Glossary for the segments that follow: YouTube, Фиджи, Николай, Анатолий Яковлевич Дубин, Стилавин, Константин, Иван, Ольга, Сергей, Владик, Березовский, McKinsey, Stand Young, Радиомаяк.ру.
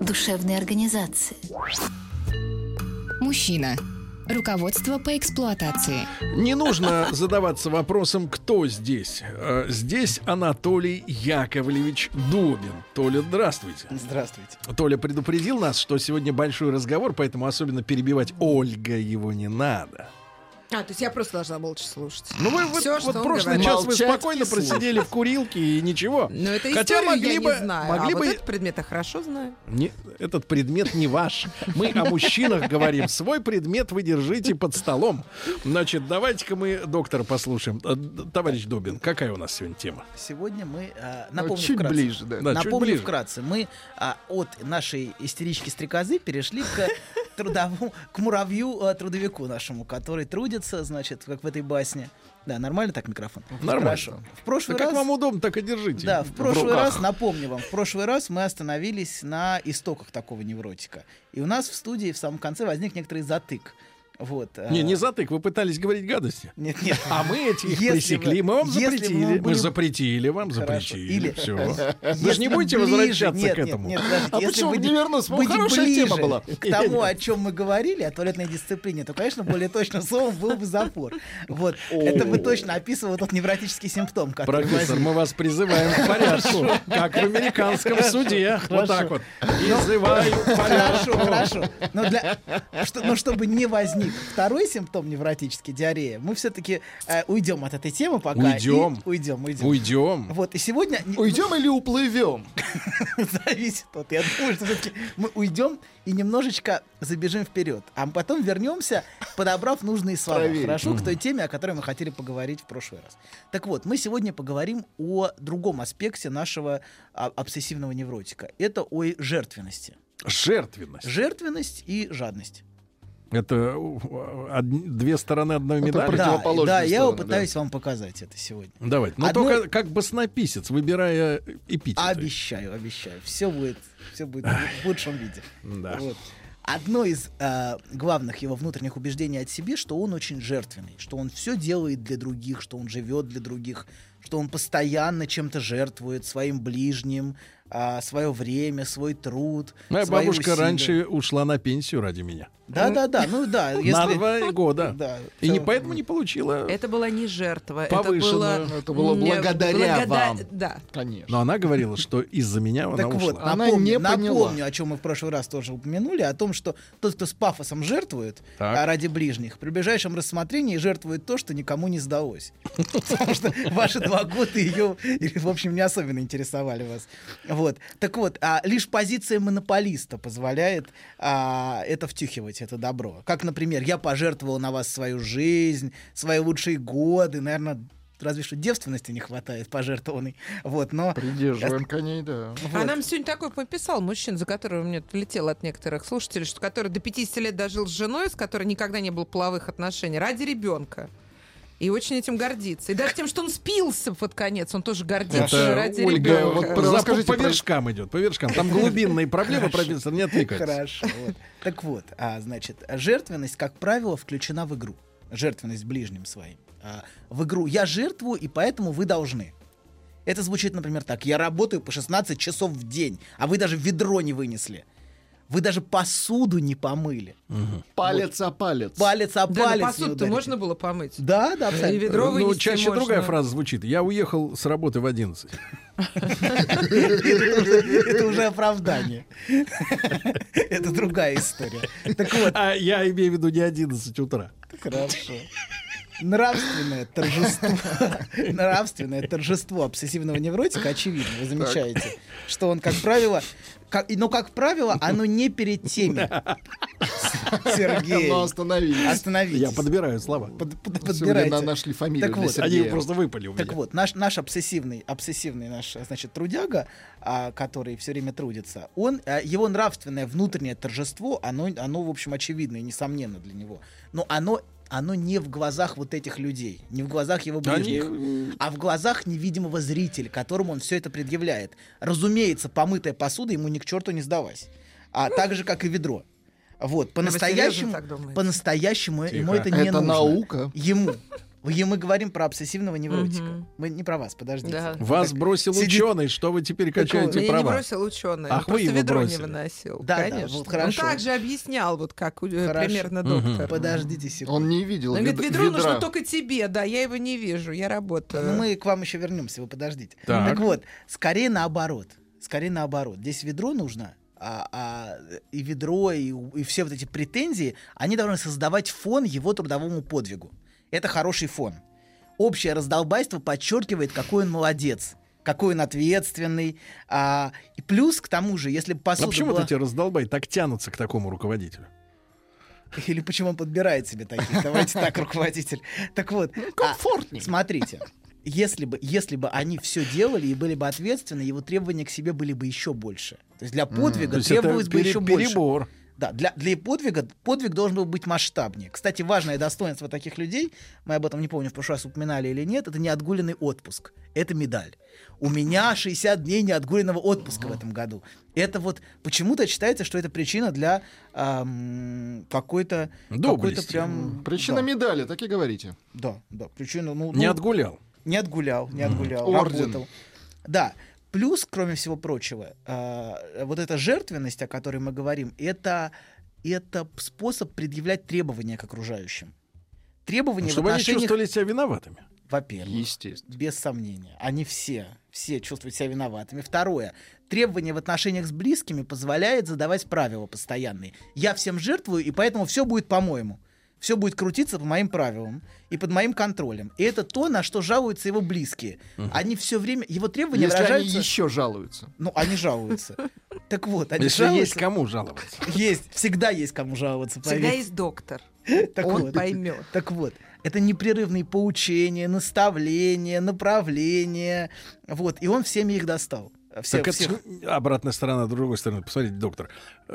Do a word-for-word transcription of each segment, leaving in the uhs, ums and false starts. душевной организации. Мужчина. Руководство по эксплуатации. Не нужно задаваться вопросом, кто здесь. Здесь Анатолий Яковлевич Дубин. Толя, здравствуйте. Здравствуйте. Толя предупредил нас, что сегодня большой разговор, поэтому особенно перебивать Ольга его не надо. А, то есть я просто должна молча слушать. Ну вы Все, вот, вот прошлый говорит. час Молчать вы спокойно просидели в курилке и ничего. Но это Хотя могли я бы, не знаю. Могли а бы... вот этот предмет я хорошо знаю. Не, этот предмет не ваш. Мы о мужчинах говорим. Свой предмет вы держите под столом. Значит, давайте-ка мы доктора послушаем. Товарищ Дубин, какая у нас сегодня тема? Сегодня мы, напомню вкратце, напомню вкратце, мы от нашей истерички-стрекозы перешли к трудовому, к муравью-трудовику нашему, который трудится. Значит, как в этой басне. Да, нормально так микрофон? Нормально. Хорошо. В прошлый да раз... Как вам удобно, так и держите. Да, в прошлый в раз, напомню вам, в прошлый раз мы остановились на истоках такого невротика. И у нас в студии в самом конце возник некоторый затык. Вот, не, а... не затык, вы пытались говорить гадости. Нет, нет. А мы эти их пресекли, мы вам запретили. Мы запретили, вам запретили. Вы же не будете возвращаться к этому. А почему не вернулся? Хорошая тема была. К тому, о чем мы говорили, о туалетной дисциплине, то, конечно, более точным словом был бы запор. Это бы точно описывало тот невротический симптом. Профессор, мы вас призываем к порядку, как в американском суде. Вот так вот. Призываю к порядку. Хорошо, хорошо. Но чтобы не возникнуть второй симптом невротический, диарея, мы все-таки э, уйдем от этой темы пока. Уйдем. И, уйдем, уйдем. Уйдем. Вот, и сегодня... Уйдем ну, или уплывем? Зависит от. Я думаю, что все-таки мы уйдем и немножечко забежим вперед, а потом вернемся, подобрав нужные слова. Проверь. Хорошо, угу. К той теме, о которой мы хотели поговорить в прошлый раз. Так вот, мы сегодня поговорим о другом аспекте нашего а, обсессивного невротика. Это о жертвенности. Жертвенность. Жертвенность и жадность. Это две стороны одной медали. Да, да, я стороны, попытаюсь да. вам показать это сегодня. Давайте. Но Одно... только как баснописец, выбирая эпитеты. Обещаю, обещаю. Все будет, все будет в лучшем виде. Да. Вот. Одно из э, главных его внутренних убеждений от себя, что он очень жертвенный, что он все делает для других, что он живет для других, что он постоянно чем-то жертвует своим ближним, э, свое время, свой труд. Моя бабушка усилия. раньше ушла на пенсию ради меня. Да-да-да, ну да. Если... На два года. Да, и не, поэтому не получила. Это была не жертва. Повышенную. Это было, это было благодаря Благода... вам. Да. Конечно. Но она говорила, что из-за меня так она вот, ушла. Она напомню, не напомню, о чем мы в прошлый раз тоже упомянули, о том, что тот, кто с пафосом жертвует так. ради ближних, при ближайшем рассмотрении жертвует то, что никому не сдалось. Потому что ваши два года ее, в общем, не особенно интересовали вас. Вот. Так вот, а лишь позиция монополиста позволяет а, это втюхивать, это добро. Как, например, я пожертвовал на вас свою жизнь, свои лучшие годы, наверное, разве что девственности не хватает пожертвованной. Вот, но... Придерживаем я... коней, да. Вот. А нам сегодня такой пописал мужчина, за которого мне влетел от некоторых слушателей, что который до пятьдесят лет дожил с женой, с которой никогда не было половых отношений, ради ребенка. И очень этим гордится. И даже тем, что он спился под конец, он тоже гордится. Ради Ольга, вот расскажите, по вершкам идет, по вершкам. Там глубинные проблемы, профессор, не отвлекайтесь. Хорошо. Вот. Так вот, а, значит, жертвенность, как правило, включена в игру. Жертвенность ближним своим. А, в игру «я жертвую, и поэтому вы должны». Это звучит, например, так. Я работаю по шестнадцать часов в день, а вы даже ведро не вынесли. Вы даже посуду не помыли. Угу. Палец вот. о палец. Палец о да, палец. Посуду-то можно было помыть. Да, да, абсолютно. И ведро вынести можно. Ну, чаще можно. Другая фраза звучит. Я уехал с работы в одиннадцать. Это уже оправдание. Это другая история. Так вот. А я имею в виду не одиннадцать утра. Хорошо. Нравственное торжество, нравственное торжество обсессивного невротика, очевидно, вы замечаете, так. что он, как правило, как, но, как правило, оно не перед теми, Сергей. Но остановитесь. остановитесь. Я подбираю слова. Под, под, подбирайте. Нашли фамилию так для вот, Сергея. Они просто выпали у меня. Так вот, наш, наш обсессивный, обсессивный наш, значит, трудяга, а, который все время трудится, он, а, его нравственное внутреннее торжество, оно, оно, в общем, очевидно и несомненно для него. Но оно... Оно не в глазах вот этих людей, не в глазах его ближних, Они... а в глазах невидимого зрителя, которому он все это предъявляет. Разумеется, помытая посуда ему ни к черту не сдалась. А так же, как и ведро. Вот, по-настоящему, по-настоящему ему это не это нужно. Это наука. Ему. Мы говорим про обсессивного невротика. Угу. Мы не про вас, подождите. Да. Вас так, бросил сидит... ученый, что вы теперь качаете меня права? Меня не бросил ученый, ах, он вы просто его ведро бросили. Не выносил. Да, конечно. Да, вот, хорошо. Он также объяснял, вот как хорошо. Примерно доктор. Угу. Подождите секунду. Он не видел. Он говорит, ведро ведра. Нужно только тебе, да, я его не вижу, я работаю. Мы к вам еще вернемся, вы подождите. Так, так вот, скорее наоборот, скорее наоборот. Здесь ведро нужно... А, а, и ведро, и, и все вот эти претензии, они должны создавать фон его трудовому подвигу. Это хороший фон. Общее раздолбайство подчеркивает, какой он молодец, какой он ответственный. А, и плюс, к тому же, если бы посуда... А почему была... вот эти раздолбай так тянутся к такому руководителю? Или почему он подбирает себе таких? Давайте так, руководитель. Так вот, смотрите, если бы, если бы они все делали и были бы ответственны, его требования к себе были бы еще больше. То есть для подвига mm, требовалось бы пере- еще перебор. Больше. Да, для, для подвига подвиг должен был быть масштабнее. Кстати, важное достоинство таких людей, мы об этом не помню, в прошлый раз упоминали или нет, это не отгуленный отпуск, это медаль. У меня шестьдесят дней неотгуленного отпуска uh-huh. в этом году. Это вот почему-то считается, что это причина для эм, какой-то... Доблести. Какой-то прям, причина да. медали, так и говорите. Да, да, причина... Ну, не ну, отгулял. Не отгулял, не отгулял, mm. работал. Да. Плюс, кроме всего прочего, э, вот эта жертвенность, о которой мы говорим, это, это способ предъявлять требования к окружающим. Требования ну, чтобы в отношениях... они чувствовали себя виноватыми. Во-первых, естественно. Без сомнения. Они все, все чувствуют себя виноватыми. Второе. Требование в отношениях с близкими позволяет задавать правила постоянные. Я всем жертвую, и поэтому все будет по-моему. Все будет крутиться по моим правилам и под моим контролем. И это то, на что жалуются его близкие. Uh-huh. Они все время... Его требования Если выражаются... Если они еще жалуются. Ну, они жалуются. Так вот, они Если жалуются... есть кому жаловаться. Есть. Всегда есть кому жаловаться. Поверьте. Всегда есть доктор. Так Он вот, поймет. Так вот. Это непрерывные поучения, наставления, направления. Вот. И он всеми их достал. Все, так всех... это обратная сторона, другой стороны. Посмотрите, доктор,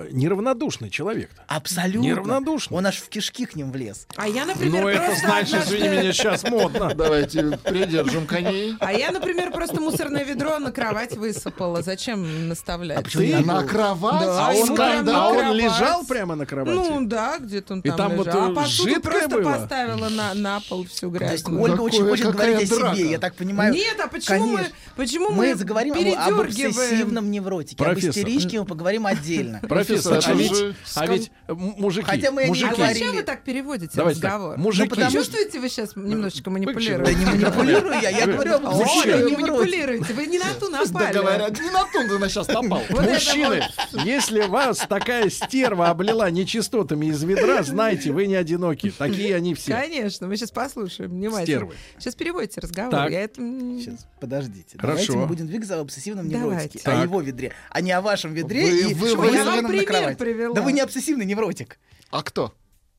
неравнодушный человек-то. Абсолютно. Неравнодушный. Он аж в кишки к ним влез. А я, например, ну, это значит, однажды... извини меня, сейчас модно. Давайте придержим коней. А я, например, просто мусорное ведро на кровать высыпала. Зачем наставлять? А почему на кровать? Да, а он, на, на а он кровать. лежал прямо на кровати? Ну да, где-то он там, и там лежал. Вот а посуду просто было? поставила на, на пол всю грязь. Ну, Ольга какое, очень хочет говорить драка. о себе, я так понимаю. Нет, а почему Конечно. мы, почему мы, мы заговорим передергиваем? Об обсессивном невротике. Профессор. Об истеричке мы поговорим отдельно. Профессор, а ведь, а ведь мужики... Хотя мы мужики. А зачем вы так переводите Давайте разговор? Так. Мужики. Ну, потому... Чувствуете вы сейчас немножечко манипулируете? Да не манипулирую я, я говорю об обсессивном невротике. Вы манипулируете, вы не на ту напали. Да говорят, не на ту ты нас сейчас напал. Мужчины, если вас такая стерва облила нечистотами из ведра, знайте, вы не одиноки. Такие они все. Конечно, мы сейчас послушаем внимательно. Стервы. Сейчас переводите разговор. Сейчас, подождите. Давайте мы будем двигаться в обсессивном невротике, о его ведре, а не о вашем ведре. Вы, и вы, вы, я вам пример привела. Да вы не обсессивный невротик. А кто?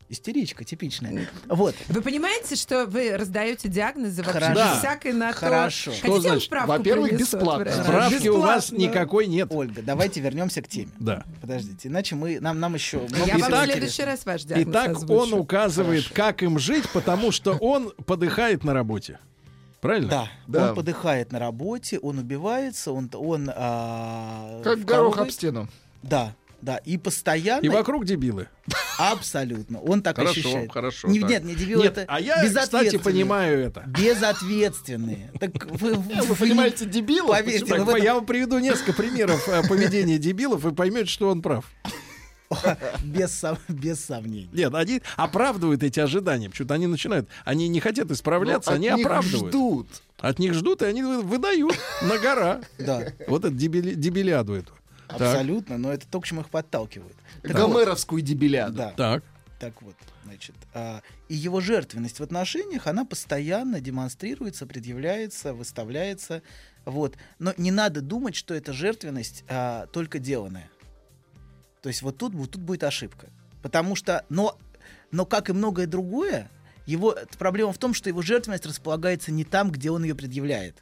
Истеричка типичная. Вот. Вы понимаете, что вы раздаете диагнозы вообще да. всякой на то? Хорошо. Хотите, что значит? Во-первых, принесу, бесплатно. Справки бесплатно. У вас никакой нет. Ольга, давайте вернемся к теме. Да. Подождите, иначе мы, нам, нам еще... Я итак, вам в следующий раз ваш диагноз Итак, озвучу. Он указывает, Хорошо. как им жить, потому что он подыхает на работе. Правильно? Да. да. Он подыхает на работе, он убивается, он... он а, как горох коровой. об стену. Да, да. И постоянно... И вокруг дебилы. Абсолютно. Он так хорошо, ощущает. Хорошо, не, так. Нет, не дебилы, нет, это а я, кстати, понимаю это. Безответственные. Вы понимаете дебилов? Я вам приведу несколько примеров поведения дебилов, и поймете, что он прав. Без, без сомнений. Нет, они оправдывают эти ожидания. Почему-то они начинают. Они не хотят исправляться, они оправдывают. От них ждут. От них ждут, и они выдают на гора. Да. Вот это дебиляду эту. Абсолютно, но это то, к чему их подталкивают. Гомеровскую дебиляду. Так. Так вот, значит, а, и его жертвенность в отношениях, она постоянно демонстрируется, предъявляется, выставляется. Вот. Но не надо думать, что эта жертвенность а, только деланная. То есть вот тут, вот тут будет ошибка. Потому что, но, но как и многое другое, его проблема в том, что его жертвенность располагается не там, где он ее предъявляет.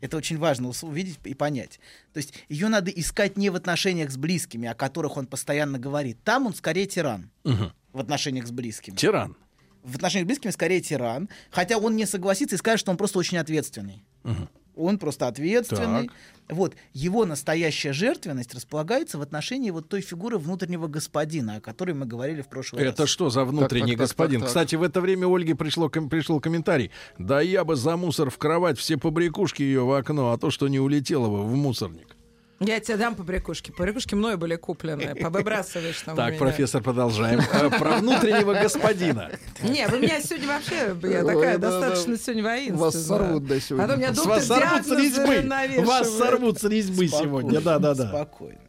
Это очень важно увидеть и понять. То есть ее надо искать не в отношениях с близкими, о которых он постоянно говорит. Там он скорее тиран. Угу. В отношениях с близкими. Тиран. В отношениях с близкими скорее тиран. Хотя он не согласится и скажет, что он просто очень ответственный. Угу. Он просто ответственный. Так. Вот. Его настоящая жертвенность располагается в отношении вот той фигуры внутреннего господина, о которой мы говорили в прошлый раз. Это что за внутренний так, так, господин? Так, так, так. Кстати, в это время Ольге пришло, ком, пришел комментарий. Да я бы за мусор в кровать, все побрякушки ее в окно, а то, что не улетело бы в мусорник. Я тебе дам побрякушки. Побрякушки мной были куплены. Повыбрасываешь там. Так, профессор, продолжаем. Про внутреннего господина. Не, вы меня сегодня вообще... Я такая достаточно сегодня воинственная. Вас сорвут до сегодня. А то у меня доктор диагноз. Вас сорвут с резьбы сегодня. Да, да, да. Спокойно.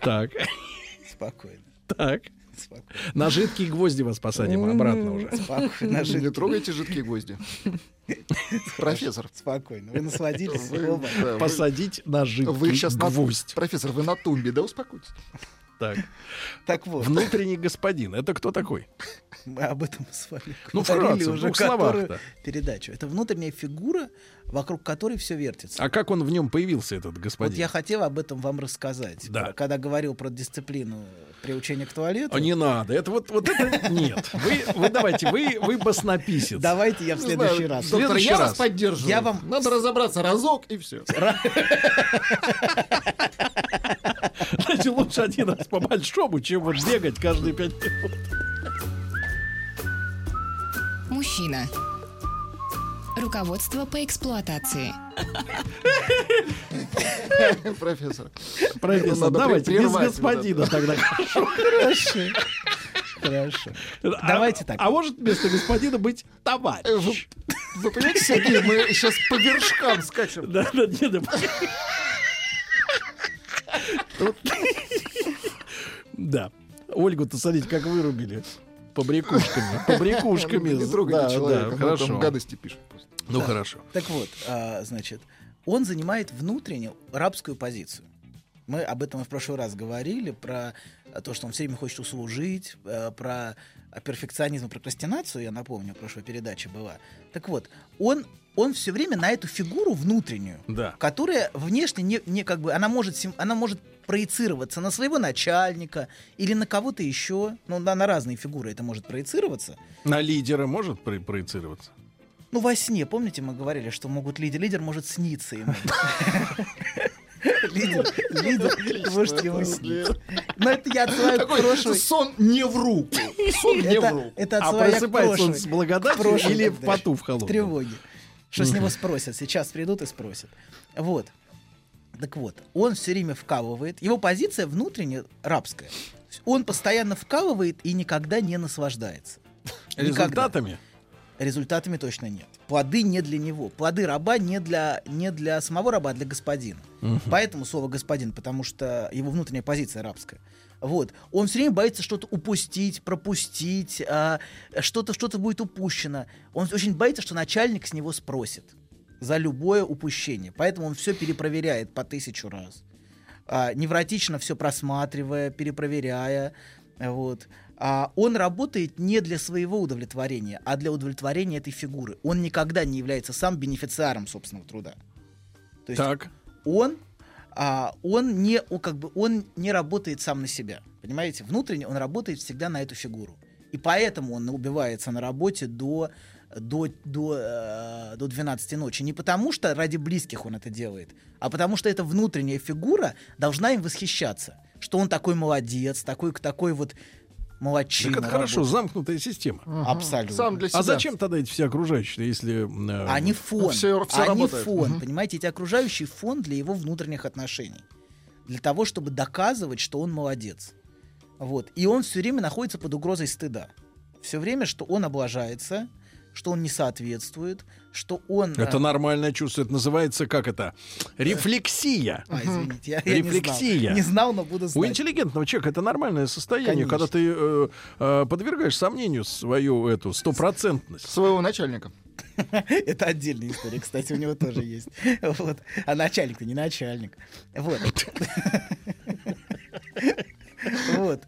Так. Спокойно. Так. На жидкие гвозди вас посадим обратно уже. Не трогайте жидкие гвозди. Профессор, спокойно. Вы насладились. Вы, да, посадить вы, на жидкий вы сейчас гвоздь. На, профессор, вы на тумбе, да, успокойтесь. Так. Так вот. Внутренний господин. Это кто такой? Мы об этом с вами ну, говорили уже которую передачу. Это внутренняя фигура, вокруг которой все вертится. А как он в нем появился, этот господин? Вот я хотел об этом вам рассказать. Да. Когда говорил про дисциплину приучения к туалету. А не надо. Это вот, вот это нет. Вы, вы давайте, вы, вы баснописец. Давайте я в следующий знаю, раз. Доктор, в следующий я раз. Вас поддерживаю. Я вам... Надо разобраться разок и все. Значит, лучше один раз по-большому, чем вот бегать каждые пять минут. Мужчина. Руководство по эксплуатации. Профессор. Профессор, давайте без господина тогда. Хорошо. Хорошо. Давайте так. А может вместо господина быть товарищ? Вы понимаете, Сергей, мы сейчас по вершкам скачем. Да, да, да, да. Да. Ольгу-то, смотрите, как вырубили. Побрякушками. Побрякушками. Не трогайте человека. Хорошо. Там гадости пишут просто. Ну, хорошо. Так вот, значит, он занимает внутреннюю рабскую позицию. Мы об этом и в прошлый раз говорили, про то, что он все время хочет услужить, про перфекционизм, прокрастинацию, я напомню, в прошлой передаче была. Так вот, он... он все время на эту фигуру внутреннюю, да. Которая внешне не, не как бы, она может, она может проецироваться на своего начальника или на кого-то еще, ну на, на разные фигуры это может проецироваться. На лидера может про- проецироваться? Ну во сне, помните, мы говорили, что могут лидер, лидер может сниться ему. Лидер, лидер, может его сниться. Но это я отсылаю к прошлой. Сон не в руку. Сон не в руку. А просыпается он с благодатью или в поту в холодную? В тревоге. Что с него спросят? Сейчас придут и спросят. Вот. Так вот, он все время вкалывает. Его позиция внутренне рабская. Он постоянно вкалывает и никогда не наслаждается. Результатами? Никогда. Результатами точно нет. Плоды не для него. Плоды раба не для, не для самого раба, а для господина. Угу. Поэтому слово «господин», потому что его внутренняя позиция рабская. Вот. Он все время боится что-то упустить, пропустить, а, что-то, что-то будет упущено. Он очень боится, что начальник с него спросит за любое упущение. Поэтому он все перепроверяет по тысячу раз. А, невротично все просматривая, перепроверяя. Вот. А, он работает не для своего удовлетворения, а для удовлетворения этой фигуры. Он никогда не является сам бенефициаром собственного труда. То есть так. он... А он, не, он, как бы, он не работает сам на себя, понимаете? Внутренне он работает всегда на эту фигуру. И поэтому он убивается на работе до, до, до, до двенадцати ночи. Не потому что ради близких он это делает, а потому что эта внутренняя фигура должна им восхищаться. Что он такой молодец, такой, такой вот молодчина. Так это хорошо, работе. Замкнутая система. Угу. Абсолютно. Сам для себя. А зачем тогда эти все окружающие, если... Э, они фон. Все, все они фон, угу. Понимаете, эти окружающие фон для его внутренних отношений. Для того, чтобы доказывать, что он молодец. Вот. И он все время находится под угрозой стыда. Все время, что он облажается, что он не соответствует, что он... Это нормальное чувство. Это называется, как это? Рефлексия. А, извините, я, я Рефлексия. Не знал. не знал, но буду знать. У интеллигентного человека это нормальное состояние, конечно. Когда ты э, э, подвергаешь сомнению свою эту стопроцентность. Своего начальника. Это отдельная история, кстати, у него тоже есть. А начальник-то не начальник. Вот. Вот.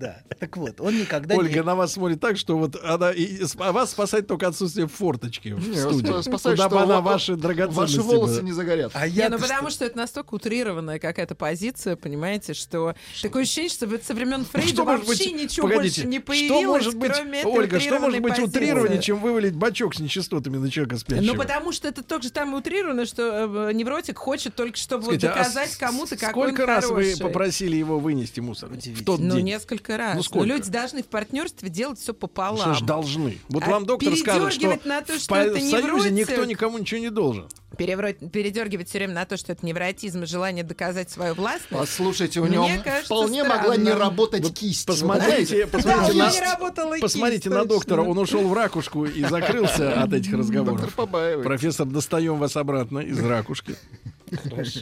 да. Так вот, он никогда Ольга не... Ольга на вас смотрит так, что вот она... И, а вас спасает только отсутствие форточки в студии. Спасает, куда бы она ваши драгоценности... Ваши волосы была. Не загорят. А я не, ну потому что... что это настолько утрированная какая-то позиция, понимаете, что... что... Такое ощущение, что со времен Фрейда что вообще быть... ничего Погодите. Больше не появилось, что может быть... кроме этой Ольга, что может быть утрированнее, чем вывалить бачок с нечистотами на человека спящего? Ну потому что это только же там утрировано, что невротик хочет только, чтобы Скажите, вот доказать а кому-то, какой он хороший. Сколько раз вы попросили его вынести мусор в тот ну, день? Ну, несколько раз. Ну, сколько? Но люди должны в партнерстве делать все пополам. Что ж должны? Вот а вам доктор скажет, что, на то, что в, по- в Союзе никто никому ничего не должен. Перевро- передергивать все время на то, что это невротизм и желание доказать свою властность. Послушайте, у него вполне странно. Могла не работать вот кисть. Посмотрите, вот, посмотрите, да, на, не посмотрите кисть, на доктора. Он ушел в ракушку и закрылся от этих разговоров. Профессор, достаем вас обратно из ракушки. Хорошо.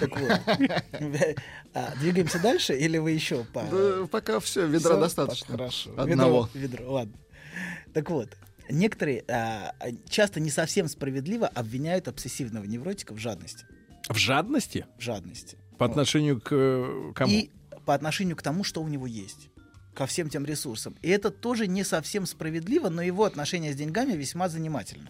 Так вот. А, двигаемся дальше или вы еще по... Да, пока все, ведра все? достаточно. Так, хорошо. Одного. Ведро, ведро, ладно. Так вот. Некоторые а, часто не совсем справедливо обвиняют обсессивного невротика в жадности. В жадности? В жадности. По вот. Отношению к кому? И по отношению к тому, что у него есть. Ко всем тем ресурсам. И это тоже не совсем справедливо, но его отношение с деньгами весьма занимательно.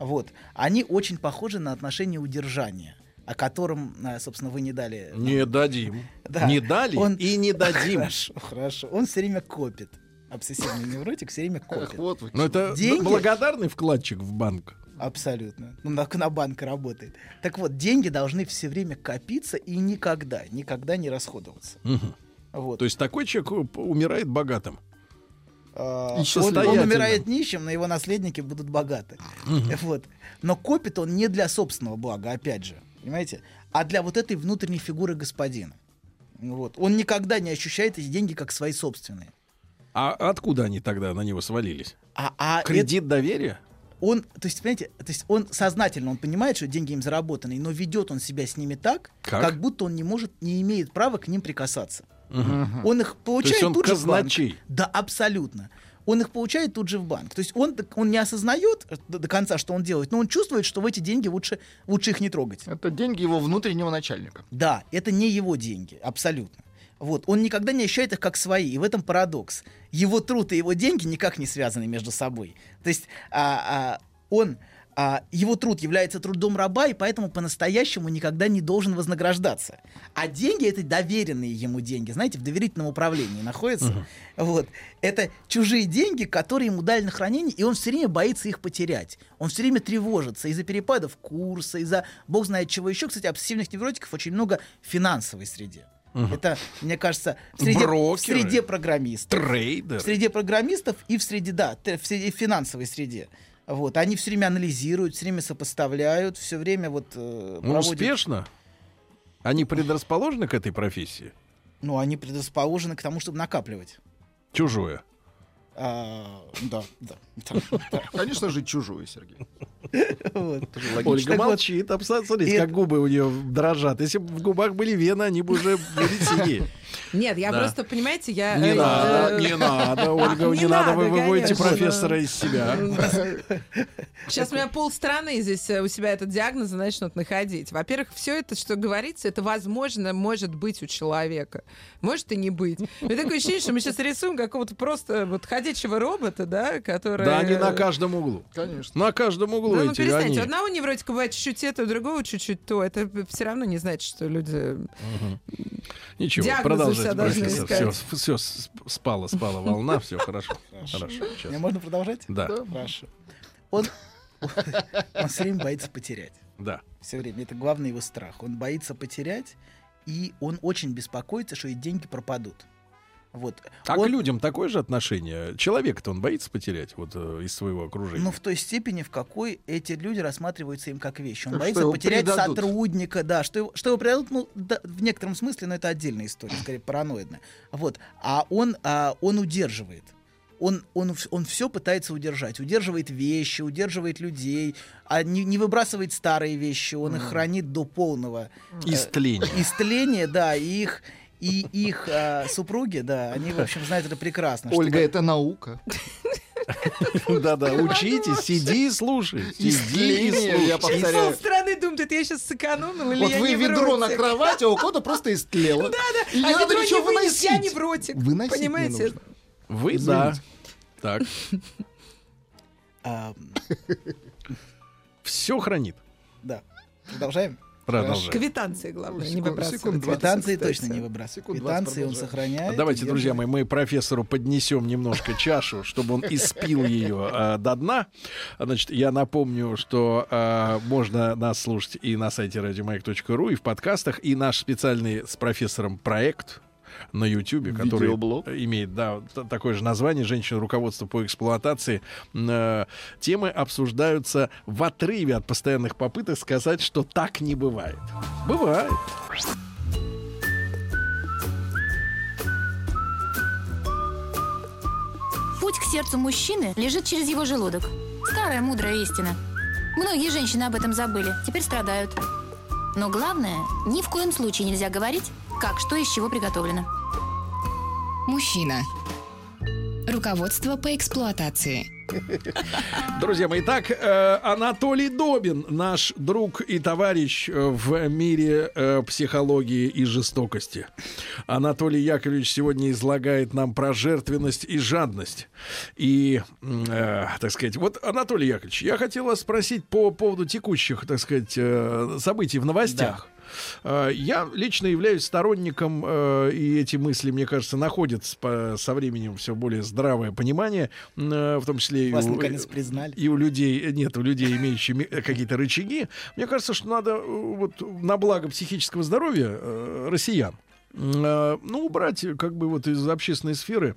Вот. Они очень похожи на отношение удержания, о котором, собственно, вы не дали. Не дадим. Да. Не дали он... и не дадим. Хорошо, хорошо. Он все время копит. Обсессивный невротик все время копит. Ах, вот Но это деньги... благодарный вкладчик в банк. Абсолютно. Ну, на, на банк работает. Так вот, деньги должны все время копиться и никогда, никогда не расходоваться. Угу. Вот. То есть такой человек умирает богатым. Он, он умирает нищим, но его наследники будут богаты. Угу. Вот. Но копит он не для собственного блага, опять же, понимаете, а для вот этой внутренней фигуры господина. Вот. Он никогда не ощущает эти деньги как свои собственные. А откуда они тогда на него свалились? А, а Кредит это... доверия? Он, то есть, понимаете, то есть он сознательно, он понимает, что деньги им заработаны, но ведет он себя с ними так, как, как будто он не может, не имеет права к ним прикасаться. Угу. Он их получает то есть он тут казначей. же в банк. Да, абсолютно. Он их получает тут же в банк. То есть он, он не осознает до конца, что он делает, но он чувствует, что в эти деньги лучше, лучше их не трогать. Это деньги его внутреннего начальника. Да, это не его деньги, абсолютно. Вот. Он никогда не ощущает их как свои, и в этом парадокс. Его труд и его деньги никак не связаны между собой. То есть а, а, он, а, его труд является трудом раба, и поэтому по-настоящему никогда не должен вознаграждаться. А деньги — это доверенные ему деньги, знаете, в доверительном управлении находятся. Uh-huh. Вот. Это чужие деньги, которые ему дали на хранение, и он все время боится их потерять. Он все время тревожится из-за перепадов курса, из-за бог знает чего еще. Кстати, обсессивных невротиков очень много в финансовой среде. Uh-huh. Это, мне кажется, в среде, в среде программистов, трейдеры. В среде программистов и в среде, да, в, среде, в финансовой среде. Вот. Они все время анализируют, все время сопоставляют, все время вот э, проводят... Ну, успешно? Они предрасположены к этой профессии? Ну, они предрасположены к тому, чтобы накапливать. Чужое? А, да, да, да, да. Конечно же, чужое, Сергей. Вот. Ольга молчит, вот. Смотрите, как губы у нее дрожат. Если бы в губах были вены, они бы уже были синие. Нет, я да. просто, понимаете, я... Не э, надо, э, не надо, Ольга, не, не надо, вы выводите профессора из себя. Сейчас у меня полстраны здесь у себя этот диагноз начнут находить. Во-первых, все это, что говорится, это возможно может быть у человека. Может и не быть. У меня такое ощущение, что мы сейчас рисуем какого-то просто вот ходячего робота, да, который... Да, они на каждом углу. Конечно. На каждом углу да, эти, ну, перестаньте, они... У одного невротика бывает чуть-чуть это, у другого чуть-чуть то. Это все равно не значит, что люди... Угу. Ничего, продолжайте. Все, все, все, все, спала, спала волна, все, хорошо. Хорошо. Мне можно продолжать? Да. Хорошо. Он все время боится потерять. Да. Все время. Это главный его страх. Он боится потерять, и он очень беспокоится, что и деньги пропадут. Вот. А он... к людям такое же отношение? Человек-то он боится потерять вот, э, из своего окружения? Ну, в той степени, в какой эти люди рассматриваются им как вещь. Он что боится потерять предадут. сотрудника, да, что его, что его предадут, ну, да, в некотором смысле, но это отдельная история, скорее параноидная. Вот. А он, а, он удерживает. Он, он, он все пытается удержать. Удерживает вещи, удерживает людей, а не, не выбрасывает старые вещи, он mm. их хранит до полного... Истления. Э, истления, да, и их... И их э, супруги, да, они, в общем, знают это прекрасно. Ольга, чтобы... это наука. Да-да, учитесь, сиди и слушай. Сиди и слушай. Я повторяю. думает, это я сейчас сэкономил или вот я не невротик. Вот вы ведро на кровати, а у кота просто истлело. Да-да, а ведро не выносить. Я невротик. Выносить не нужно. Вы, да. Так. Все хранит. Да. Продолжаем? Продолжаем. Квитанции, главное, не выбрасывать. Квитанции точно не выбрасывать. Квитанции он сохраняет. Давайте, друзья мои, мы профессору поднесем немножко чашу, чтобы он испил ее э, до дна. Значит, я напомню, что э, можно нас слушать и на сайте радиомаяк точка ру, и в подкастах, и наш специальный с профессором проект на Ютубе, который видеоблог имеет, да, такое же название «Женщина. Руководство по эксплуатации». Э, темы обсуждаются в отрыве от постоянных попыток сказать, что так не бывает. Бывает. Путь к сердцу мужчины лежит через его желудок. Старая мудрая истина. Многие женщины об этом забыли, теперь страдают. Но главное, ни в коем случае нельзя говорить, как, что, из чего приготовлено. Мужчина. Руководство по эксплуатации. Друзья мои, итак, Анатолий Дубин, наш друг и товарищ в мире психологии и жестокости. Анатолий Яковлевич сегодня излагает нам про жертвенность и жадность. И, так сказать, вот, Анатолий Яковлевич, я хотел вас спросить по поводу текущих, так сказать, событий в новостях. Да. Я лично являюсь сторонником, и эти мысли, мне кажется, находят со временем все более здравое понимание, в том числе и у, и у людей, нет, у людей, имеющих какие-то рычаги. Мне кажется, что надо вот на благо психического здоровья россиян, ну, убрать как бы вот из общественной сферы,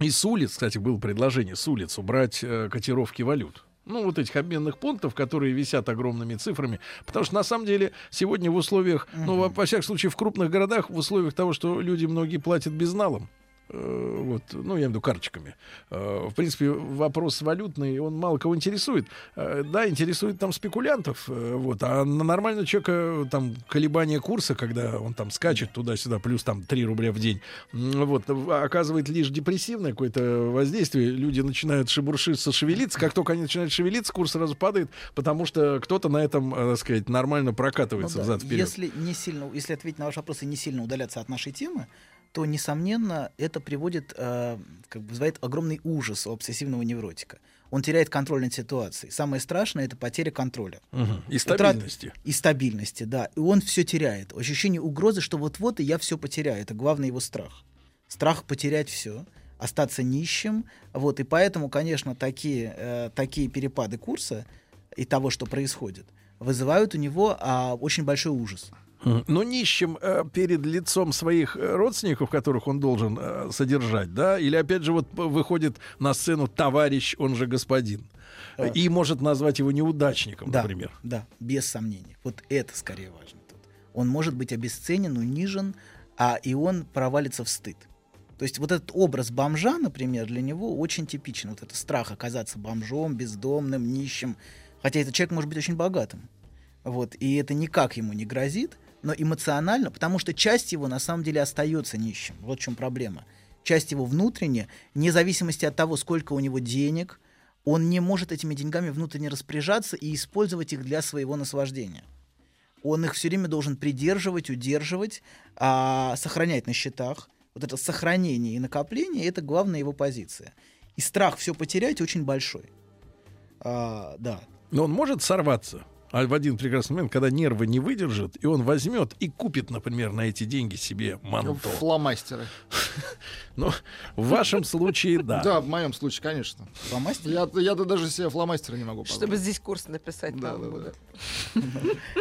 и с улиц, кстати, было предложение с улиц убрать котировки валют. Ну, вот этих обменных пунктов, которые висят огромными цифрами. Потому что, на самом деле, сегодня в условиях, mm-hmm. ну, во, во всяком случае, в крупных городах, в условиях того, что люди многие платят безналом, э, вот, ну, я имею в виду карточками, э, в принципе, вопрос валютный, он мало кого интересует. Э, да, интересует там спекулянтов, э, вот, а на нормального человека там колебание курса, когда он там скачет туда-сюда, плюс там три рубля в день, э, вот, оказывает лишь депрессивное какое-то воздействие. Люди начинают шебуршиться, шевелиться. Как только они начинают шевелиться, курс сразу падает, потому что кто-то на этом, так сказать, нормально прокатывается, ну, да, взад-вперед. Если не сильно, если ответить на ваш вопрос и не сильно удаляться от нашей темы, то, несомненно, это приводит, э, как бы вызывает огромный ужас у обсессивного невротика. Он теряет контроль над ситуацией. Самое страшное — это потеря контроля. Угу. И стабильности. Утрат... И стабильности, да. И он все теряет. Ощущение угрозы, что вот-вот и я все потеряю. Это главный его страх. Страх потерять все, остаться нищим. Вот. И поэтому, конечно, такие, э, такие перепады курса и того, что происходит, вызывают у него э, очень большой ужас. Но нищим э, перед лицом своих родственников, которых он должен э, содержать, да, или опять же вот выходит на сцену товарищ, он же господин, э, и может назвать его неудачником, да, например. Да, без сомнений. Вот это скорее важно тут. Он может быть обесценен, унижен, а и он провалится в стыд. То есть вот этот образ бомжа, например, для него очень типичен. Вот этот страх оказаться бомжом, бездомным, нищим, хотя этот человек может быть очень богатым. Вот, и это никак ему не грозит. Но эмоционально, потому что часть его на самом деле остается нищим. Вот в чем проблема. Часть его внутренняя, вне зависимости от того, сколько у него денег, он не может этими деньгами внутренне распоряжаться и использовать их для своего наслаждения. Он их все время должен придерживать, удерживать, а, сохранять на счетах. Вот это сохранение и накопление — это главная его позиция. И страх все потерять очень большой. А, да. Но он может сорваться. А в один прекрасный момент, когда нервы не выдержат, и он возьмет и купит, например, на эти деньги себе манто. Фломастеры. Ну, в вашем случае, да. Да, в моем случае, конечно. Фломастер? Я-то даже себе фломастера не могу позволить. Чтобы здесь курс написать. Да, да, да.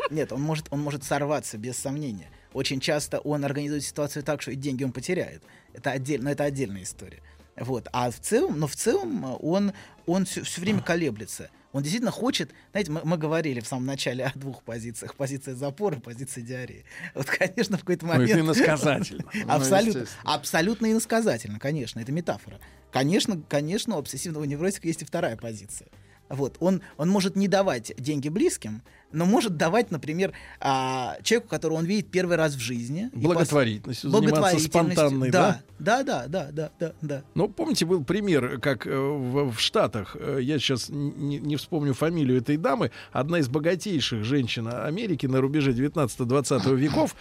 Нет, он может, он может сорваться, без сомнения. Очень часто он организует ситуацию так, что и деньги он потеряет. Это отдельно, но это отдельная история. Вот. А в целом, но в целом он, он все, все время колеблется. Он действительно хочет, знаете, мы, мы говорили в самом начале о двух позициях: позиция запора, позиция диареи. Вот, конечно, в какой-то момент. Ну, это иносказательно. Абсолютно, абсолютно иносказательно, конечно, это метафора. Конечно, конечно, у обсессивного невротика есть и вторая позиция. Вот, он, он может не давать деньги близким, но может давать, например, человеку, которого он видит первый раз в жизни. Благотворительностью, заниматься спонтанной, да? Да, да, да, да, да, да. Ну, помните, был пример, как в, в Штатах, я сейчас не, не вспомню фамилию этой дамы, одна из богатейших женщин Америки на рубеже девятнадцатого-двадцатого веков,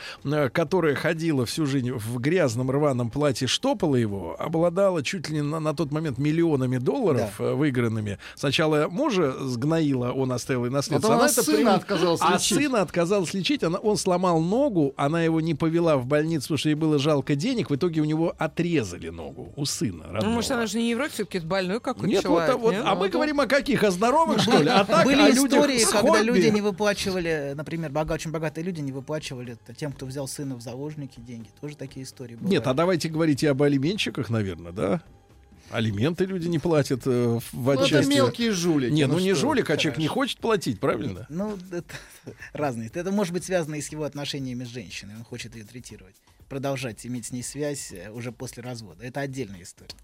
которая ходила всю жизнь в грязном рваном платье, штопала его, обладала чуть ли не на, на тот момент миллионами долларов, да, выигранными. Сначала мужа сгноила, он оставил и наследство. Она это сына отказалась а лечить. сына отказалась лечить, она, он сломал ногу, она его не повела в больницу, потому что ей было жалко денег, в итоге у него отрезали ногу, у сына родного. Ну, может, она же не еврей, все-таки больной какой-то нет, человек. Вот, нет? А ну, мы ну, говорим о каких? О здоровых, что ли? А так, были о истории, когда люди не выплачивали, например, очень богатые люди не выплачивали тем, кто взял сына в заложники, деньги. Тоже такие истории бывают. Нет, а давайте говорить и об алименщиках, наверное, да? Алименты люди не платят э, в отчасти. Ну, это мелкие жулики. Не, ну, ну не жулик, а человек не хочет платить, правильно? Ну, это разные. Это может быть связано и с его отношениями с женщиной. Он хочет ее третировать. Продолжать иметь с ней связь уже после развода. Это отдельная история.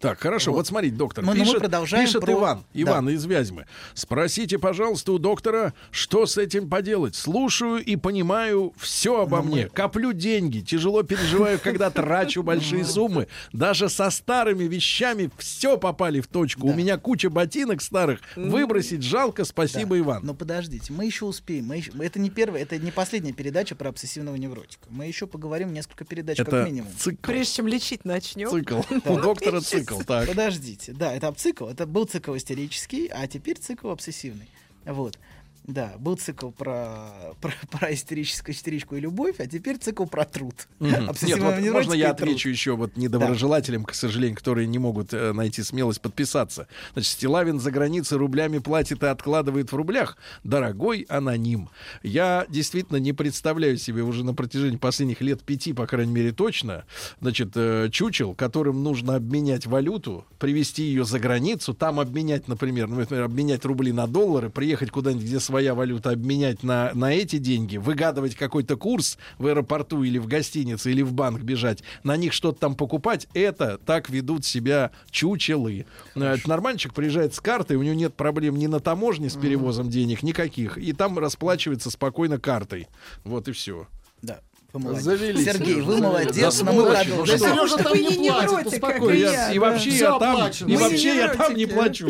Так, хорошо, вот, вот смотрите, доктор, мы, пишет, мы пишет про... Иван, Иван да. из Вязьмы. Спросите, пожалуйста, у доктора, что с этим поделать. Слушаю и понимаю все обо ну, мне. Мы... Коплю деньги, тяжело переживаю, когда трачу большие суммы. Даже со старыми вещами все попали в точку. У меня куча ботинок старых. Выбросить жалко, спасибо, Иван. Но подождите, мы еще успеем. Это не первая, это не последняя передача про обсессивного невротика. Мы еще поговорим несколько передач как минимум. Прежде чем лечить начнем. Цикл. У доктора цикл. Так. Подождите, да, это цикл, это был цикл истерический, а теперь цикл обсессивный, вот, да, был цикл про, про, про истерическую истеричку и любовь, а теперь цикл про труд. Mm-hmm. Нет, вот можно я отвечу труд. еще вот недоброжелателям, да. к сожалению, которые не могут э, найти смелость подписаться. Значит, Стилавин за границей рублями платит и откладывает в рублях. Дорогой аноним, я действительно не представляю себе уже на протяжении последних лет пяти, по крайней мере, точно, значит, э, чучел, которым нужно обменять валюту, привезти ее за границу, там обменять, например, ну, например обменять рубли на доллары, приехать куда-нибудь, где своя валюта, обменять на, на эти деньги, выгадывать какой-то курс в аэропорту или в гостинице, или в банк бежать, на них что-то там покупать, это так ведут себя чучелы. Хорошо. Нормальчик приезжает с картой, у него нет проблем ни на таможне с перевозом mm-hmm. денег, никаких, и там расплачивается спокойно картой. Вот и все. Да. Завелись. Сергей, вы молодец, да, но мы рады. Да, Сережа там не, не платит, успокойся. И, и вообще, я там, и вообще я там не плачу.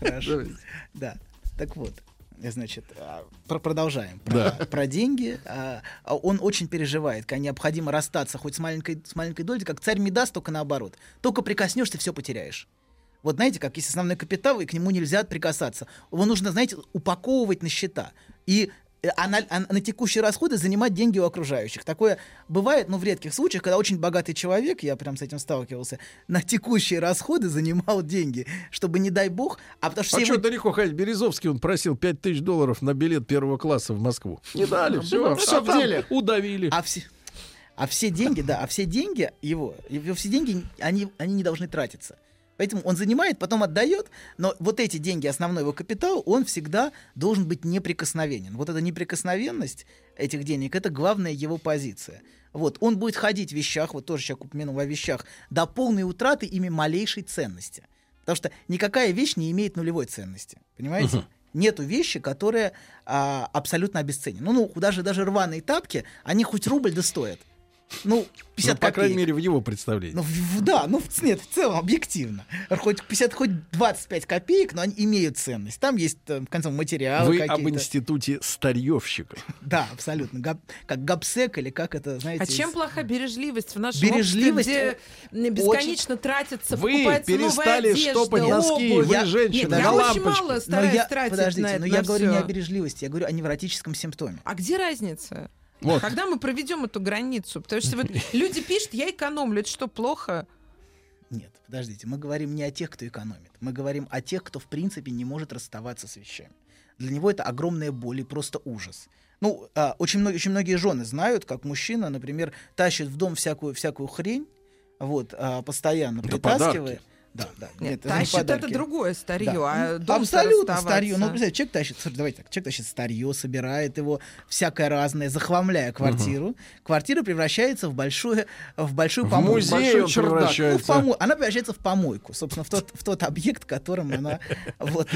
Хорошо. Да. Так вот, значит, про- продолжаем. Про, да. про деньги. А, он очень переживает, когда необходимо расстаться хоть с маленькой, с маленькой долей, как царь Мидас, только наоборот. Только прикоснешься, все потеряешь. Вот знаете, как есть основной капитал, и к нему нельзя прикасаться. Его нужно, знаете, упаковывать на счета. И а на, а на текущие расходы занимать деньги у окружающих. Такое бывает, но ну, в редких случаях, когда очень богатый человек, я прям с этим сталкивался, на текущие расходы занимал деньги, чтобы, не дай бог... А, потому, что, а что его... далеко ходить? Березовский, он просил пять тысяч долларов на билет первого класса в Москву. Не дали, все, все в деле. Удавили. А все... а все деньги, да, а все деньги его, его все деньги, они, они не должны тратиться. Поэтому он занимает, потом отдает, но вот эти деньги, основной его капитал, он всегда должен быть неприкосновенен. Вот эта неприкосновенность этих денег, это главная его позиция. Вот, он будет ходить в вещах, вот тоже человек упомянул о вещах, до полной утраты ими малейшей ценности. Потому что никакая вещь не имеет нулевой ценности, понимаете? Uh-huh. Нету вещи, которая а, абсолютно обесценена. Ну, ну даже, даже рваные тапки, они хоть рубль да стоят. Ну, пятьдесят ну, по копеек. Крайней мере, в его представлении. Ну, в, да, ну, нет, в целом, объективно. Хоть пятьдесят, хоть двадцать пять копеек, но они имеют ценность. Там есть, в конце, материалы Вы какие-то. Вы об институте старьевщиков. Да, абсолютно. Габ, как габсек или как это, знаете... А чем из... плоха бережливость в нашем бережливость обществе, где бесконечно очень... тратится, покупается Вы перестали одежда, штопать носки, обувь. Вы я... женщина, нет, я на лампочку. Я очень мало стараюсь я, тратить подождите, на это. Подождите, но я говорю все. Не о бережливости, я говорю о невротическом симптоме. А где разница? Вот. Когда мы проведем эту границу? Потому что вот люди пишут, я экономлю, это что, плохо? Нет, подождите, мы говорим не о тех, кто экономит. Мы говорим о тех, кто в принципе не может расставаться с вещами. Для него это огромная боль и просто ужас. Ну, а, очень, многие, очень многие жены знают, как мужчина, например, тащит в дом всякую, всякую хрень, вот, а, постоянно да притаскивая. Подарки. Да, да. Нет, нет, тащит это другое старье. Да. А абсолютно старье. Ну, представляете, человек тащит, давайте так, человек тащит старье, собирает его, всякое разное, захламляя квартиру. Угу. Квартира превращается в большую, в большую в помойку. Музей он превращается. Ну, в помо... Она превращается в помойку, собственно, в тот, в тот объект, которым она... Вот.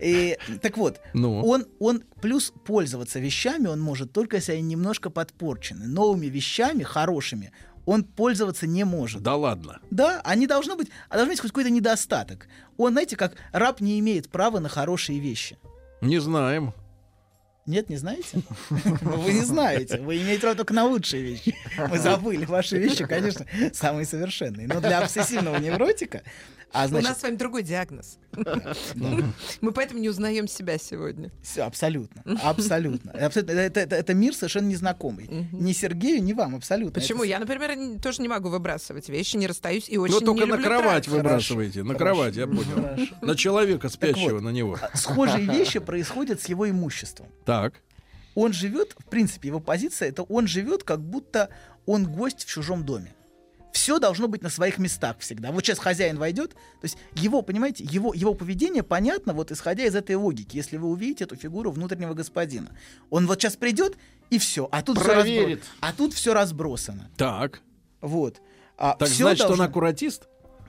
И, так вот, ну. он, он плюс пользоваться вещами он может только, если они немножко подпорчены. Новыми вещами, хорошими, он пользоваться не может. Да ладно? Да, они должны быть, а должны быть хоть какой-то недостаток. Он, знаете, как раб не имеет права на хорошие вещи. Не знаем. Нет, не знаете? Вы не знаете. Вы имеете право только на лучшие вещи. Мы забыли ваши вещи, конечно, самые совершенные. Но для обсессивного невротика... А, значит... У нас с вами другой диагноз. Да, да. Мы поэтому не узнаем себя сегодня. Все, абсолютно. Абсолютно. абсолютно. Это, это, это мир совершенно незнакомый. Угу. Ни Сергею, ни вам абсолютно. Почему? Это... Я, например, тоже не могу выбрасывать вещи, не расстаюсь и очень не люблю. Но только на кровать тратить. Выбрасываете. Хорошо. На кровать, я понял. Хорошо. На человека, спящего вот, на него. Схожие вещи происходят с его имуществом. Так. Он живет, в принципе, его позиция, это он живет, как будто он гость в чужом доме. Все должно быть на своих местах всегда. Вот сейчас хозяин войдет, то есть его, понимаете, его, его поведение понятно, вот исходя из этой логики, если вы увидите эту фигуру внутреннего господина. Он вот сейчас придет, и все, а тут все разбросано. А тут все разбросано. Так. Вот. А так значит, должно... он аккуратист?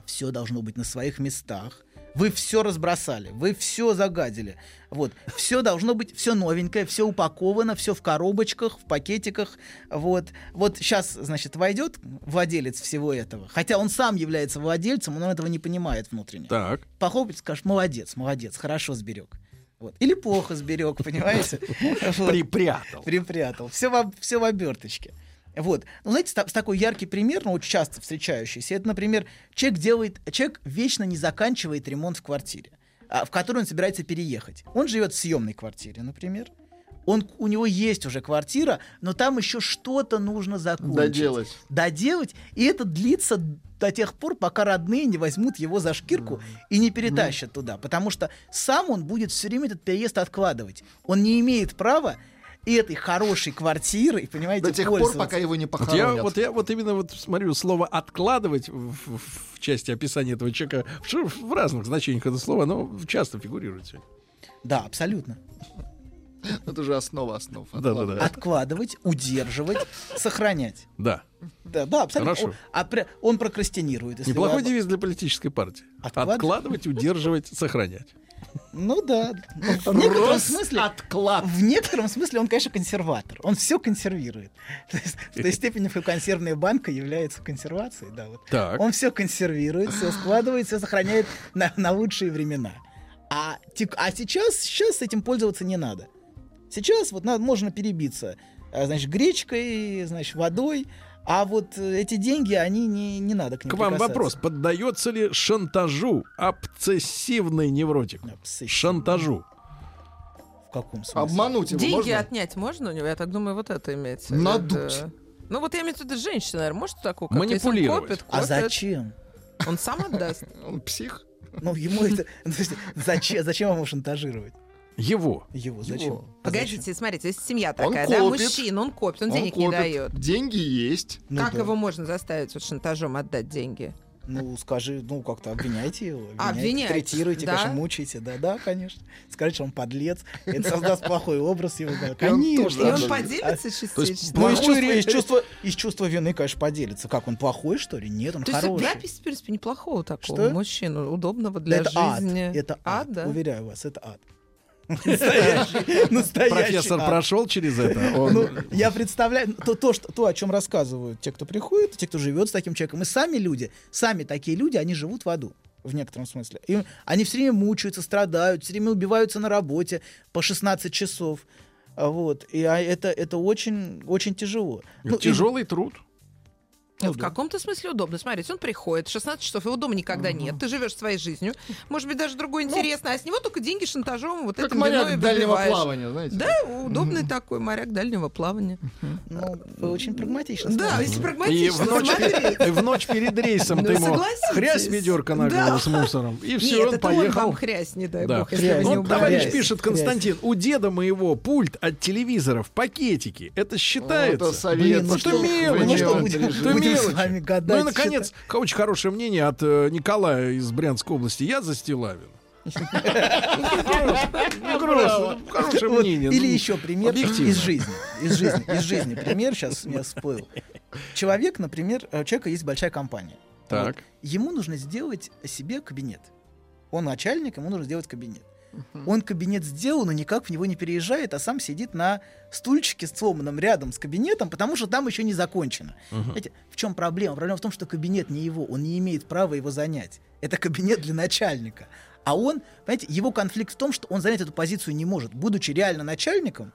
Все должно быть на своих местах. Вы все разбросали, вы все загадили. Вот. Все должно быть, все новенькое, все упаковано, все в коробочках, в пакетиках. Вот. Вот сейчас, значит, войдет владелец всего этого. Хотя он сам является владельцем, он этого не понимает внутренне. Так. Похлопает, скажет, молодец, молодец, хорошо сберег. Вот. Или плохо сберег, понимаете? Припрятал. Припрятал. Все в оберточке. Вот. Ну, знаете, с такой яркий пример, ну, очень часто встречающийся, это, например, человек делает, человек вечно не заканчивает ремонт в квартире, в которую он собирается переехать. Он живет в съемной квартире, например. Он, у него есть уже квартира, но там еще что-то нужно закончить. Доделать. Доделать, и это длится до тех пор, пока родные не возьмут его за шкирку mm-hmm. и не перетащат mm-hmm. туда, потому что сам он будет все время этот переезд откладывать. Он не имеет права этой хорошей квартиры, понимаете, до тех пор, пока его не похоронят. Я, вот я вот именно вот смотрю, слово «откладывать» в, в, в части описания этого человека в, в разных значениях это слово, оно часто фигурирует сегодня. Да, абсолютно. Это же основа основ. Откладывать, да, да, да. Откладывать, удерживать, сохранять. Да. Да, да, абсолютно. Хорошо. Он, а, он прокрастинирует. Если неплохой вы... девиз для политической партии. Откладывать, Откладывать удерживать, сохранять. Ну да. В некотором, смысле, в некотором смысле он, конечно, консерватор. Он все консервирует. То есть, в той степени, в какой консервная банка является консервацией. Да, вот. Он все консервирует, все складывает, все сохраняет на, на лучшие времена. А, а сейчас, сейчас этим пользоваться не надо. Сейчас вот надо, можно перебиться, значит, гречкой, значит, водой. А вот эти деньги, они не, не надо к ним прикасаться. К вам вопрос. Поддается ли шантажу обсессивный невротик? Обсессивный. Шантажу. В каком смысле? Обмануть его деньги можно? Деньги отнять можно у него? Я так думаю, вот это имеется. Надуть. Это... Ну вот я имею в виду, женщина, наверное, может такую... Как-то? Манипулировать. Копит, копит. А зачем? Он сам отдаст. Он псих. Ну ему это... Зачем его шантажировать? Его. Его зачем? Его. Погодите, зачем? Смотрите, если семья такая, да, мужчина, он копит, он, он денег копит. Не дает. Деньги есть. Ну, как да. его можно заставить вот, шантажом отдать деньги? Ну, скажи, ну, как-то обвиняйте его. Обвиняйте, третируйте, да? Конечно, мучайте. Да, да, конечно. Скажите, что он подлец. Это создаст плохой образ его. Да. Конечно. И он поделится частично. Ну, из чувства, из чувства вины, конечно, поделится. Как, он плохой, что ли? Нет, он хороший. То есть, запись, в принципе, неплохого такого мужчину, удобного для жизни. Это ад. Уверяю вас, это ад. Настоящий, настоящий. Профессор а. прошел через это. Он... Ну, я представляю, то, то, что, то, о чем рассказывают те, кто приходит, те, кто живет с таким человеком, и сами люди, сами такие люди, они живут в аду, в некотором смысле. Им, они все время мучаются, страдают, все время убиваются на работе по шестнадцать часов. Вот. И это, это очень, очень тяжело. Ну, тяжелый и... труд. Ну, в да. каком-то смысле удобно. Смотрите, он приходит, шестнадцать часов, его дома никогда угу. нет, ты живешь своей жизнью, может быть, даже другой интересно, ну, а с него только деньги шантажом вот этим виной выбиваешь. Как моряк дальнего плавания, знаете. Да, удобный mm-hmm. такой моряк дальнего плавания. Ну, вы очень прагматично. Да, если прагматично, смотри. И в ночь перед рейсом ты ему хрясь ведерко на голову с мусором, и все, он поехал. Нет, это он вам хрясь, не дай бог, если вы не убрались. Товарищ пишет, Константин, у деда моего пульт от телевизора в пакетике, это считается? Это совет. Ну что мило, ну что, мелочи. Ну и, наконец, очень хорошее мнение от Николая из Брянской области. Я за Стилавина. Хорошее мнение. Или еще пример из жизни. Из жизни. Из жизни. Пример сейчас я всплыл. Человек, например, у человека есть большая компания. Так. Ему нужно сделать себе кабинет. Он начальник, ему нужно сделать кабинет. Он кабинет сделал, но никак в него не переезжает, а сам сидит на стульчике с сломанным рядом с кабинетом, потому что там еще не закончено. Uh-huh. Знаете, в чем проблема? Проблема в том, что кабинет не его, он не имеет права его занять. Это кабинет для начальника. А он, понимаете, его конфликт в том, что он занять эту позицию не может. Будучи реально начальником,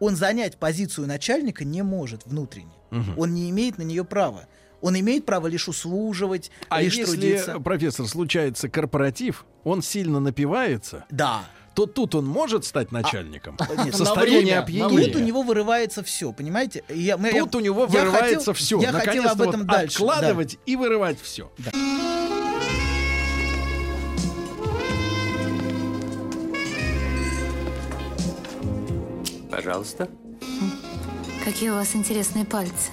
он занять позицию начальника не может внутренне. Uh-huh. Он не имеет на нее права. Он имеет право лишь услуживать, а лишь трудиться. А если, профессор, случается корпоратив, он сильно напивается, да, то тут он может стать начальником. А, нет, состояние на опьянения. Тут у него вырывается все, понимаете? Я, тут я, у него я вырывается хотел, все. Я наконец-то хотел об этом вот дальше. Откладывать, да, и вырывать все. Да. Пожалуйста. Какие у вас интересные пальцы.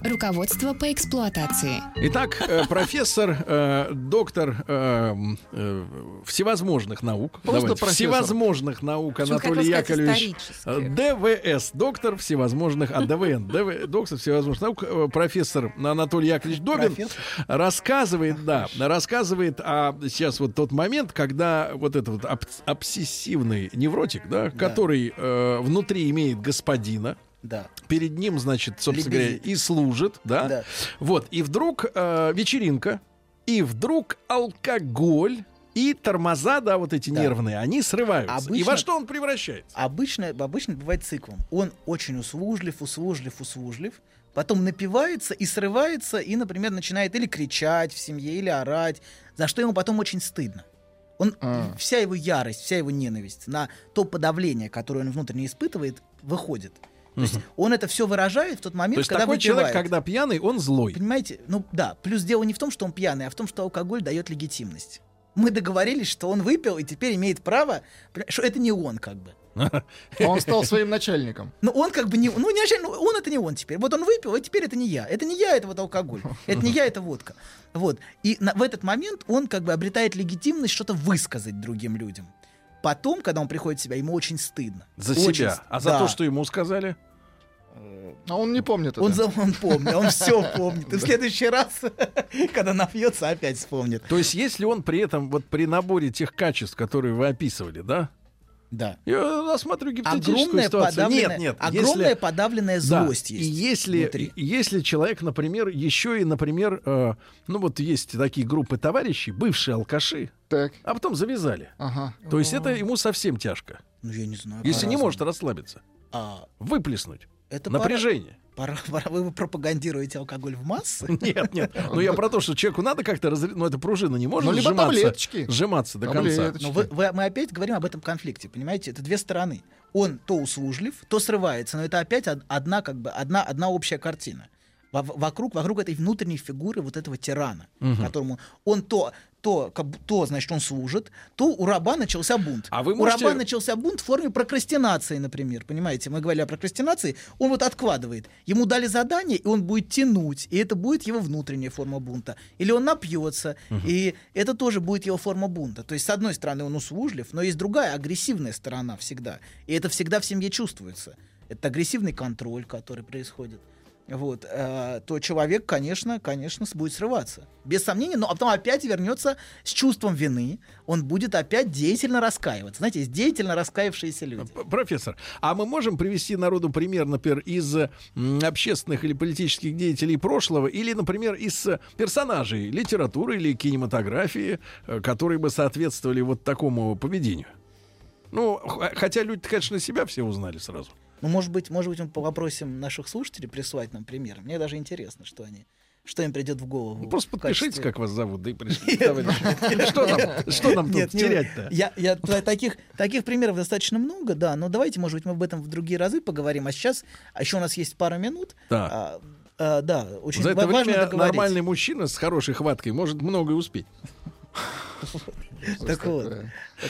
Руководство по эксплуатации. Итак, профессор, э, доктор э, э, всевозможных наук. Просто профессор. Всевозможных наук Анатолий Яковлевич ДВС. Доктор всевозможных... А, ДВН. ДВ, доктор всевозможных наук. Профессор Анатолий Яковлевич Дубин рассказывает, да, рассказывает о... Сейчас вот тот момент, когда вот этот вот обсессивный невротик, да, да, который э, внутри имеет господина, да. Перед ним, значит, собственно Лебезит. говоря, и служит, да? Да. Вот, и вдруг э, вечеринка, и вдруг алкоголь, и тормоза, да, вот эти, да, нервные, они срываются. Обычно, и во что он превращается? Обычно, обычно бывает циклом. Он очень услужлив, услужлив, услужлив, потом напивается и срывается, и, например, начинает или кричать в семье, или орать, за что ему потом очень стыдно. Он, а. Вся его ярость, вся его ненависть на то подавление, которое он внутренне испытывает, выходит. То есть он это все выражает в тот момент, то есть когда такой выпивает. Человек, когда пьяный, он злой. Понимаете? Ну да. Плюс дело не в том, что он пьяный, а в том, что алкоголь дает легитимность. Мы договорились, что он выпил и теперь имеет право, что это не он, как бы. А он стал своим начальником. Ну он как бы не, ну не начальник, он это не он теперь. Вот он выпил, а теперь это не я, это не я, это вот алкоголь, это не я, это водка. Вот. И на, в этот момент он как бы обретает легитимность что-то высказать другим людям. Потом, когда он приходит в себя, ему очень стыдно. За очень себя, ст... а за, да, то, что ему сказали. А он не помнит это. Он, он помнит, он все помнит. И в следующий раз, когда напьется, опять вспомнит. То есть, если он при этом, вот при наборе тех качеств, которые вы описывали, да? Да. Я смотрю гипотетическую огромная ситуацию. Подавленная, нет, нет. Огромная если, подавленная злость, да, есть. И если, если человек, например, еще и, например, э, ну вот есть такие группы товарищей, бывшие алкаши, так, а потом завязали. Ага. То О-о-о. есть это ему совсем тяжко. Ну я не знаю. Если по-разному. Не может расслабиться, а... выплеснуть. Это напряжение. Пора, пора, пора, вы пропагандируете алкоголь в массы? Нет, нет. Ну я про то, что человеку надо как-то разрезать. Ну это пружина не может ну, сжиматься, сжиматься до конца. Но вы, вы, мы опять говорим об этом конфликте, понимаете? Это две стороны. Он то услужлив, то срывается, но это опять одна, как бы, одна, одна общая картина. Во- вокруг, вокруг этой внутренней фигуры вот этого тирана, угу, которому он то, то, как, то, значит, он служит, то у раба начался бунт. А вы можете... У раба начался бунт в форме прокрастинации, например, понимаете? Мы говорили о прокрастинации, он вот откладывает. Ему дали задание, и он будет тянуть, и это будет его внутренняя форма бунта. Или он напьется, угу, и это тоже будет его форма бунта. То есть, с одной стороны, он услужлив, но есть другая, агрессивная сторона всегда. И это всегда в семье чувствуется. Это агрессивный контроль, который происходит. Вот, э, то человек, конечно, конечно, будет срываться. Без сомнения, но потом опять вернется с чувством вины. Он будет опять деятельно раскаиваться. Знаете, есть деятельно раскаявшиеся люди. Профессор, а мы можем привести народу пример, например, из м, общественных или политических деятелей прошлого, или, например, из персонажей литературы или кинематографии, которые бы соответствовали вот такому поведению? Ну, х- хотя люди, конечно, себя все узнали сразу. Ну, может быть, может быть, мы попросим наших слушателей прислать нам примеры. Мне даже интересно, что они, что им придет в голову. Ну, просто подпишитесь, качестве... как вас зовут, да и пришлите. Что нам тут терять-то? Я таких примеров достаточно много, да. Но давайте, может быть, мы об этом в другие разы поговорим. А сейчас еще у нас есть пара минут. А, да, очень за это важно время это нормальный мужчина с хорошей хваткой может многое успеть. Так вот,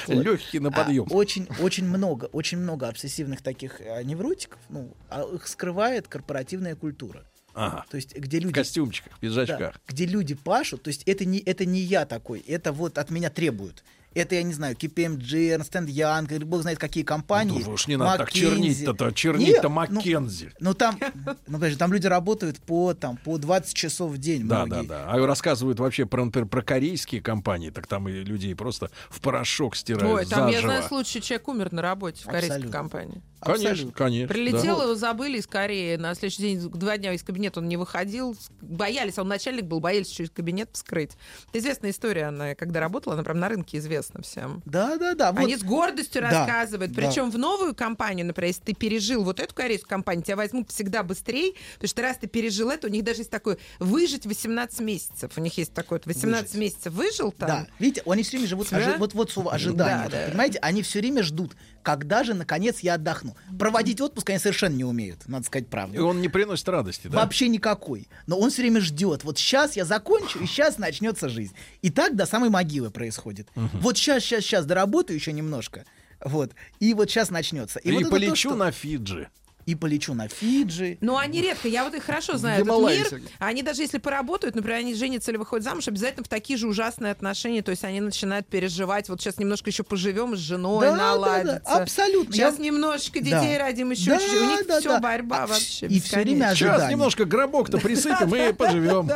легкий на подъем. Очень, очень много, очень много обсессивных таких невротиков, ну, их скрывает корпоративная культура. Ага. То есть, где люди, в костюмчиках, пиджачках. Да, где люди пашут, то есть это не, это не я такой, это вот от меня требуют. Это, я не знаю, кей пи эм джи, Stand Young, бог знает какие компании. Ну, уж не надо так чернить-то, чернить-то McKinsey. Ну, ну, там, ну, конечно, там люди работают по, там, по двадцать часов в день. Да, многие. Да, да. А рассказывают вообще про, например, про корейские компании, так там и людей просто в порошок стирают. Ой, там, заживо. Я знаю случай, человек умер на работе в корейской Абсолютно. Компании. Конечно, Абсолютно. Конечно. Прилетел, да. Его забыли из Кореи. На следующий день, два дня из кабинета он не выходил. Боялись, он начальник был, боялись еще из кабинета вскрыть. Это известная история, она когда работала, она прям на рынке известна всем. Да, да, да. Они вот. С гордостью да, рассказывают. Да. Причем в новую компанию, например, если ты пережил вот эту корейскую компанию, тебя возьмут всегда быстрее, потому что раз ты пережил это, у них даже есть такое выжить восемнадцать месяцев. У них есть такое восемнадцать выжить. Месяцев выжил там. Да, видите, они все время живут да? ожи... вот, вот слово ожидание. Да, да. Понимаете, они все время ждут, когда же, наконец, я отдохну. Проводить отпуск они совершенно не умеют, надо сказать правду. И он не приносит радости, да? Вообще никакой. Но он все время ждет. Вот сейчас я закончу, и сейчас начнется жизнь. И так до самой могилы происходит. Угу. Вот сейчас, сейчас, сейчас доработаю еще немножко. Вот. И вот сейчас начнется. И, и вот полечу то, что... на Фиджи. И полечу на Фиджи. Но они редко, я вот их хорошо знаю, Гималай, этот мир. Они даже если поработают, например, они женятся или выходят замуж, обязательно в такие же ужасные отношения. То есть они начинают переживать. Вот сейчас немножко еще поживем с женой, да, наладится. Да, да, абсолютно. Сейчас я... немножко детей да. родим, еще да, чуть-чуть. У них да, все да. борьба а, вообще. И все время ожидание. Сейчас немножко гробок-то присыпем и поживем.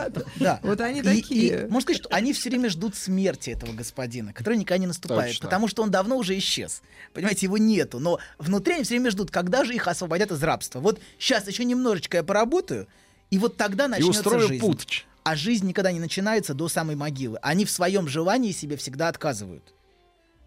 Вот они такие. Можно сказать, что они все время ждут смерти этого господина, который никогда не наступает. Потому что он давно уже исчез. Понимаете, его нету. Но внутри они все время ждут, когда же их освободят из рабства. Вот сейчас еще немножечко я поработаю, и вот тогда начнется жизнь. Путч. А жизнь никогда не начинается до самой могилы. Они в своем желании себе всегда отказывают.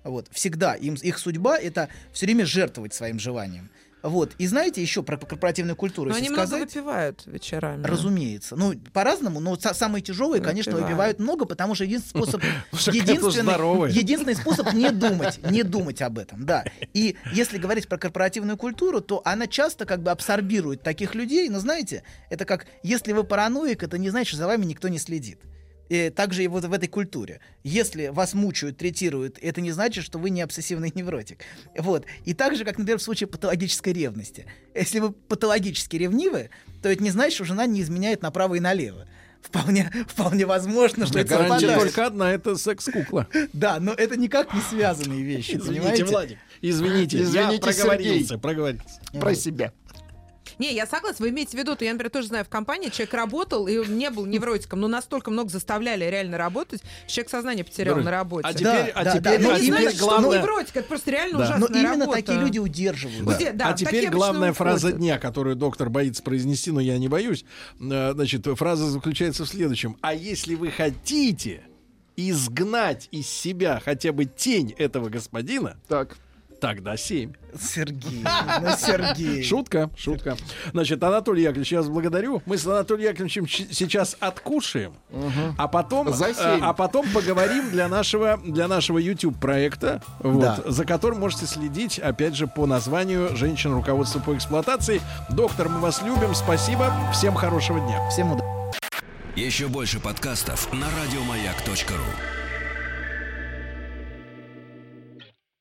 Вот. Всегда. Им, их судьба — это все время жертвовать своим желанием. Вот. И знаете еще про корпоративную культуру? Но они сказать, много выпивают вечерами. Разумеется. Ну, по-разному, но самые тяжелые, выпивают. Конечно, выпивают много, потому что единственный способ... Единственный способ не думать. Не думать об этом, да. И если говорить про корпоративную культуру, то она часто как бы абсорбирует таких людей. Но знаете, это как, если вы параноик, это не значит, что за вами никто не следит. И также и вот в этой культуре. Если вас мучают, третируют, это не значит, что вы не обсессивный невротик. Вот. И так же, как, например, в случае патологической ревности. Если вы патологически ревнивы, то это не значит, что жена не изменяет направо и налево. Вполне, вполне возможно, что это совпадает. Гарантия только одна — это секс-кукла. Да, но это никак не связанные вещи, понимаете? Извините, Владик. Извините, я проговорился. Проговорился. Про себя. Не, я согласна, вы имеете в виду, то я, например, тоже знаю, в компании человек работал, и он не был невротиком, но настолько много заставляли реально работать, человек сознание потерял Друг. На работе. А теперь, да, а да, теперь, да, а да, теперь не значит, главное... что невротик, это просто реально да. ужасная работа. Но именно работа. Такие люди удерживают. Да. Где, да, а теперь главная фраза дня, которую доктор боится произнести, но я не боюсь. Значит, фраза заключается в следующем. А если вы хотите изгнать из себя хотя бы тень этого господина... Так. Тогда семь. Сергей, ну Сергей. Шутка, шутка. Значит, Анатолий Яковлевич, я вас благодарю. Мы с Анатолием Яковлевичем ч- сейчас откушаем, угу. а, потом, а, а потом поговорим для нашего, для нашего YouTube-проекта, вот, да. за которым можете следить, опять же, по названию «Женщин. Руководство по эксплуатации». Доктор, мы вас любим, спасибо. Всем хорошего дня. Всем удачи. Еще больше подкастов на радиомаяк точка ру.